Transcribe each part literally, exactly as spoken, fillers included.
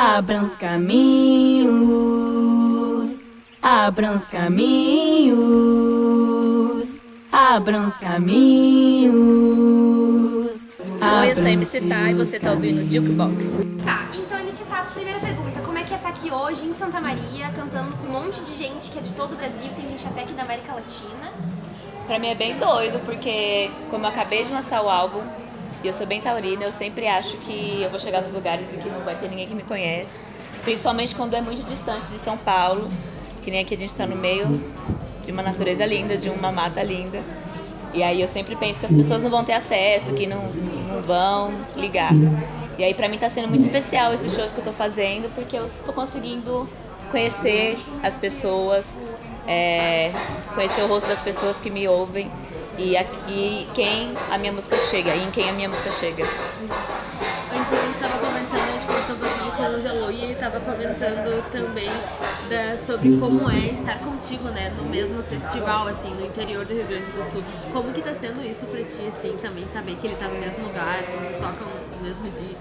abram os caminhos, abram os caminhos, abram os caminhos. Oi, eu sou a M C Tha e você tá ouvindo o Jukebox. Tá, então M C Tha, primeira pergunta, como é que é estar aqui hoje em Santa Maria, cantando com um monte de gente que é de todo o Brasil, tem gente até aqui da América Latina? Pra mim é bem doido, porque como eu acabei de lançar o álbum, e eu sou bem taurina, eu sempre acho que eu vou chegar nos lugares e que não vai ter ninguém que me conhece. Principalmente quando é muito distante de São Paulo, que nem aqui a gente tá no meio de uma natureza linda, de uma mata linda. E aí eu sempre penso que as pessoas não vão ter acesso, que não, não vão ligar. E aí pra mim tá sendo muito especial esses shows que eu tô fazendo, porque eu tô conseguindo conhecer as pessoas, é, conhecer o rosto das pessoas que me ouvem. E, a, e quem a minha música chega, e em quem a minha música chega. Antes a gente estava conversando, antes que eu estava aqui com o Jalu, e ele estava comentando também da, sobre como é estar contigo, né, no mesmo festival, assim, no interior do Rio Grande do Sul. Como que tá sendo isso pra ti, assim, também saber que ele tá no mesmo lugar, tocam no mesmo dia?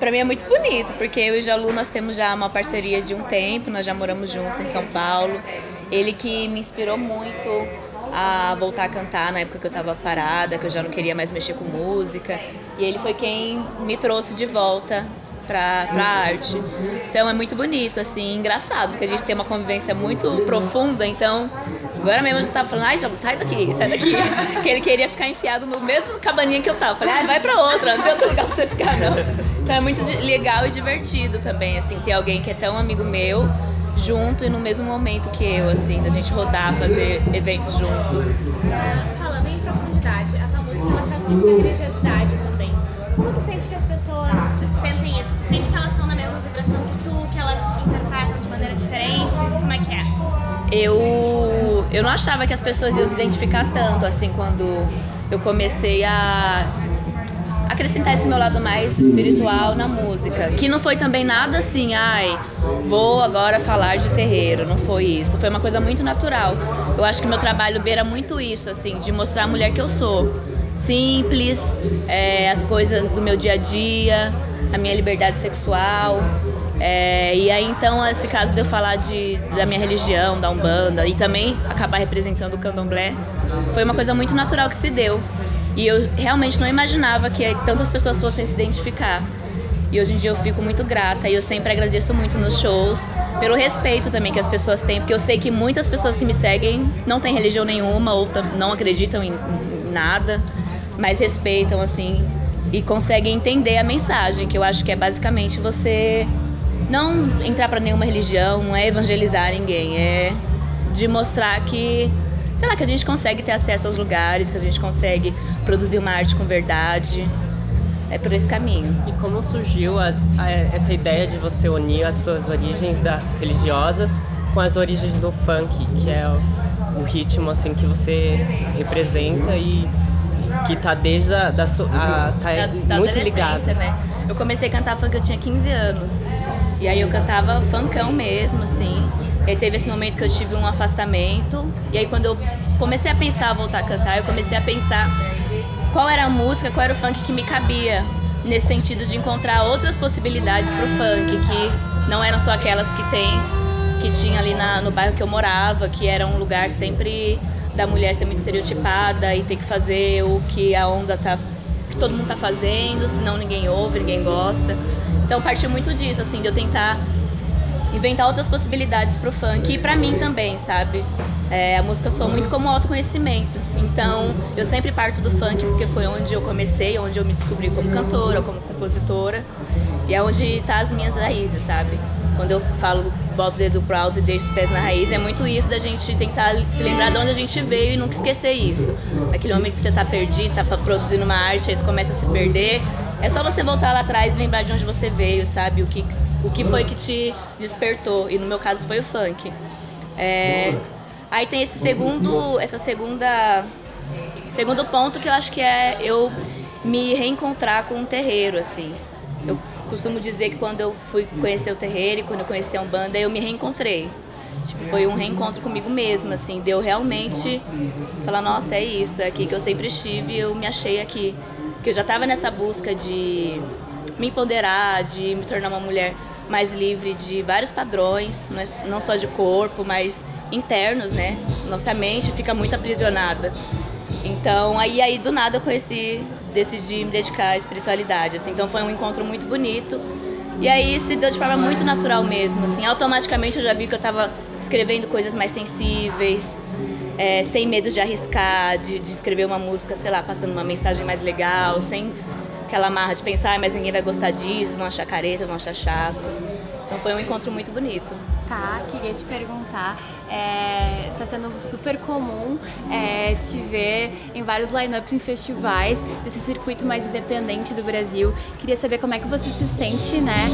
Pra mim é muito bonito, porque eu e o Jalu, nós temos já uma parceria de um tempo, nós já moramos juntos em São Paulo. Ele que me inspirou muito a voltar a cantar na época que eu tava parada, que eu já não queria mais mexer com música. E ele foi quem me trouxe de volta pra, pra arte. Então é muito bonito, assim, engraçado, porque a gente tem uma convivência muito profunda, então agora mesmo a gente tava falando, ai Jalu, sai daqui, sai daqui. Porque ele queria ficar enfiado no mesmo cabaninha que eu tava. Eu falei, ai, vai pra outra, não tem outro lugar pra você ficar, não. Então é muito legal e divertido também, assim, ter alguém que é tão amigo meu, junto e no mesmo momento que eu, assim, da gente rodar, fazer eventos juntos. Falando em profundidade, a tua música, ela traz muita religiosidade também. Como tu sente que as pessoas sentem isso? Tu sente que elas estão na mesma vibração que tu, que elas interpretam de maneiras diferentes? Como é que é? Eu, eu não achava que as pessoas iam se identificar tanto, assim, quando eu comecei a acrescentar esse meu lado mais espiritual na música, que não foi também nada assim, ai, vou agora falar de terreiro, não foi isso, foi uma coisa muito natural. Eu acho que meu trabalho beira muito isso, assim, de mostrar a mulher que eu sou, simples, é, as coisas do meu dia a dia, a minha liberdade sexual, é, e aí então esse caso de eu falar de, da minha religião, da Umbanda, e também acabar representando o Candomblé, foi uma coisa muito natural que se deu. E eu realmente não imaginava que tantas pessoas fossem se identificar. E hoje em dia eu fico muito grata e eu sempre agradeço muito nos shows, pelo respeito também que as pessoas têm, porque eu sei que muitas pessoas que me seguem não têm religião nenhuma ou não acreditam em nada, mas respeitam, assim, e conseguem entender a mensagem, que eu acho que é basicamente você não entrar para nenhuma religião, não é evangelizar ninguém, é de mostrar que, sei lá, que a gente consegue ter acesso aos lugares, que a gente consegue produzir uma arte com verdade. É por esse caminho. E como surgiu as, a, essa ideia de você unir as suas origens da, religiosas com as origens do funk, que é o, o ritmo, assim, que você representa e que tá desde a, da, a, tá da, muito da ligada, né? Eu comecei a cantar funk, eu tinha quinze anos. E aí eu cantava funkão mesmo, assim. E aí teve esse momento que eu tive um afastamento. E aí quando eu comecei a pensar, a voltar a cantar, eu comecei a pensar qual era a música, qual era o funk que me cabia. Nesse sentido de encontrar outras possibilidades pro funk, que não eram só aquelas que tem, que tinha ali na, no bairro que eu morava, que era um lugar sempre da mulher ser muito estereotipada e ter que fazer o que a onda tá, que todo mundo tá fazendo, senão ninguém ouve, ninguém gosta. Então partiu muito disso, assim, de eu tentar inventar outras possibilidades pro funk e pra mim também, sabe? É, a música soa muito como autoconhecimento, então eu sempre parto do funk porque foi onde eu comecei, onde eu me descobri como cantora, como compositora, e é onde tá as minhas raízes, sabe? Quando eu falo, boto o dedo pro alto e deixo os pés na raiz, é muito isso da gente tentar se lembrar de onde a gente veio e nunca esquecer isso. Naquele momento que você tá perdido, tá produzindo uma arte, aí você começa a se perder, é só você voltar lá atrás e lembrar de onde você veio, sabe? O que, o que foi que te despertou, e no meu caso foi o funk. É, aí tem esse segundo, essa segunda, segundo ponto que eu acho que é eu me reencontrar com o terreiro, assim. Eu costumo dizer que quando eu fui conhecer o terreiro e quando eu conheci a Umbanda, eu me reencontrei. Tipo, foi um reencontro comigo mesma, assim, deu realmente falar, nossa, é isso, é aqui que eu sempre estive, eu me achei aqui. Porque eu já estava nessa busca de me empoderar, de me tornar uma mulher mais livre de vários padrões, não só de corpo, mas internos, né? Nossa mente fica muito aprisionada. Então, aí, aí do nada eu conheci, decidi me dedicar à espiritualidade, assim. Então foi um encontro muito bonito. E aí se deu de forma muito natural mesmo, assim. Automaticamente eu já vi que eu estava escrevendo coisas mais sensíveis, é, sem medo de arriscar, de, de escrever uma música, sei lá, passando uma mensagem mais legal, sem aquela amarra de pensar, ah, mas ninguém vai gostar disso, vão achar careta, vão achar chato. Então foi um encontro muito bonito. Tá, queria te perguntar, é, tá sendo super comum é, te ver em vários lineups em festivais desse circuito mais independente do Brasil. Queria saber como é que você se sente, né,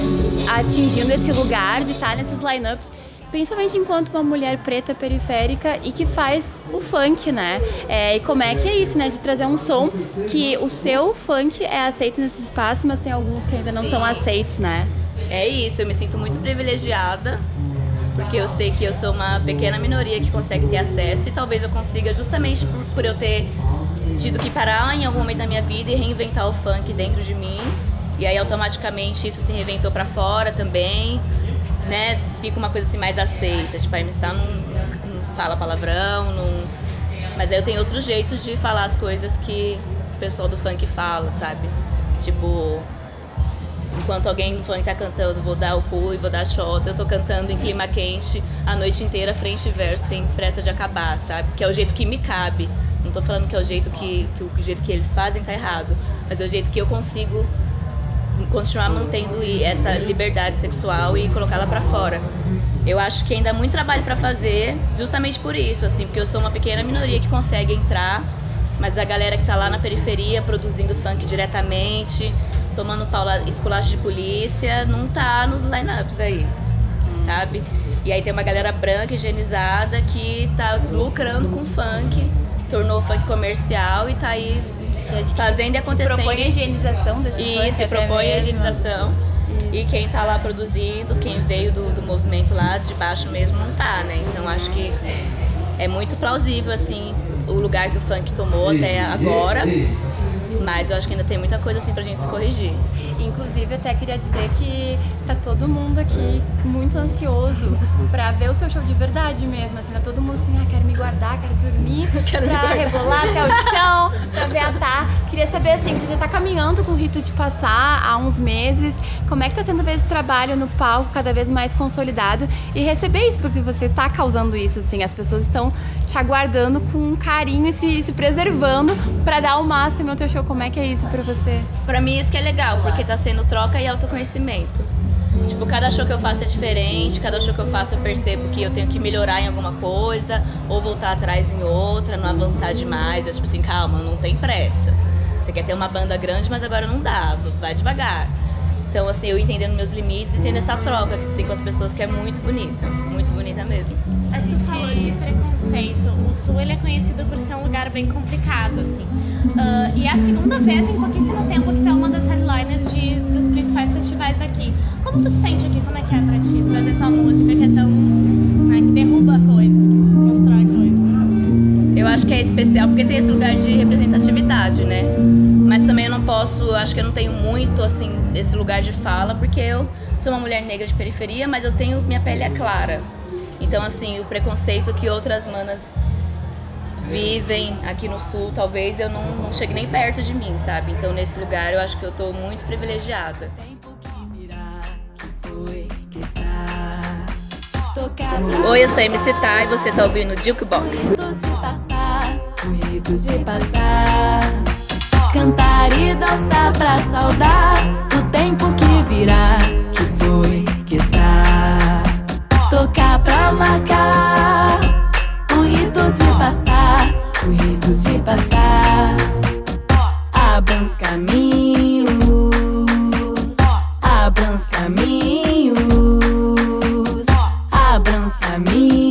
atingindo esse lugar de estar nesses lineups, principalmente enquanto uma mulher preta periférica e que faz o funk, né? É, e como é que é isso, né? De trazer um som que o seu funk é aceito nesse espaço, mas tem alguns que ainda não Sim. são aceitos, né? É isso, eu me sinto muito privilegiada, porque eu sei que eu sou uma pequena minoria que consegue ter acesso e talvez eu consiga justamente por, por eu ter tido que parar em algum momento da minha vida e reinventar o funk dentro de mim. E aí automaticamente isso se reinventou pra fora também. Né, fica uma coisa assim mais aceita, tipo, a M C Tha não, não fala palavrão, não... mas aí eu tenho outros jeitos de falar as coisas que o pessoal do funk fala, sabe? Tipo, enquanto alguém do funk tá cantando, vou dar o cu e vou dar a xota, eu tô cantando em clima quente a noite inteira, frente e verso, sem pressa de acabar, sabe? Que é o jeito que me cabe, não tô falando que é o jeito que, que, o jeito que eles fazem tá errado, mas é o jeito que eu consigo continuar mantendo essa liberdade sexual e colocá-la pra fora. Eu acho que ainda há muito trabalho pra fazer, justamente por isso, assim, porque eu sou uma pequena minoria que consegue entrar, mas a galera que tá lá na periferia produzindo funk diretamente, tomando paula, esculacho de polícia, não tá nos lineups aí, sabe? E aí tem uma galera branca, higienizada, que tá lucrando com funk, tornou o funk comercial e tá aí fazendo e acontecendo. Propõe a higienização desse funk. Isso, propõe a higienização. Isso. E quem tá lá produzindo, quem veio do, do movimento lá de baixo mesmo não tá, né? Então acho que é muito plausível, assim, o lugar que o funk tomou até agora. Mas eu acho que ainda tem muita coisa assim pra gente se corrigir. Inclusive, até queria dizer que tá todo mundo aqui muito ansioso pra ver o seu show de verdade mesmo. Assim, tá todo mundo assim, ah, quero me guardar, quero dormir, quero pra rebolar até o chão, pra ver a Tha. Queria saber, assim, você já tá caminhando com o rito de passar há uns meses. Como é que tá sendo esse trabalho no palco, cada vez mais consolidado? E receber isso, porque você tá causando isso, assim. As pessoas estão te aguardando com carinho e se, se preservando pra dar o máximo no teu show. Como é que é isso pra você? Pra mim isso que é legal, porque tá sendo troca e autoconhecimento. Tipo, cada show que eu faço é diferente, cada show que eu faço eu percebo que eu tenho que melhorar em alguma coisa, ou voltar atrás em outra, não avançar demais. É tipo assim, calma, não tem pressa. Você quer ter uma banda grande, mas agora não dá, vai devagar. Então, assim, eu entendendo meus limites e tendo essa troca assim, com as pessoas, que é muito bonita, muito bonita mesmo. A gente falou de preconceito. O Sul, ele é conhecido por ser um lugar bem complicado, assim. Uh, e é a segunda vez em pouquíssimo tempo que tu é uma das headliners de, dos principais festivais daqui. Como tu se sente aqui? Como é que é pra ti fazer tua música que é tão... Né, que derruba coisas, mostrar coisas? Eu acho que é especial porque tem esse lugar de representatividade, né? Mas também eu não posso, acho que eu não tenho muito, assim, esse lugar de fala, porque eu sou uma mulher negra de periferia, mas eu tenho, minha pele é clara. Então, assim, o preconceito que outras manas vivem aqui no Sul, talvez eu não, não chegue nem perto de mim, sabe? Então, nesse lugar, eu acho que eu tô muito privilegiada. Oi, eu sou a M C Tha e você tá ouvindo o Jukebox. Cantar e dançar pra saudar o tempo que virá, que foi, que está. Tocar pra marcar o rito de passar, o rito de passar. Abram os caminhos, abram os caminhos, abram os caminhos.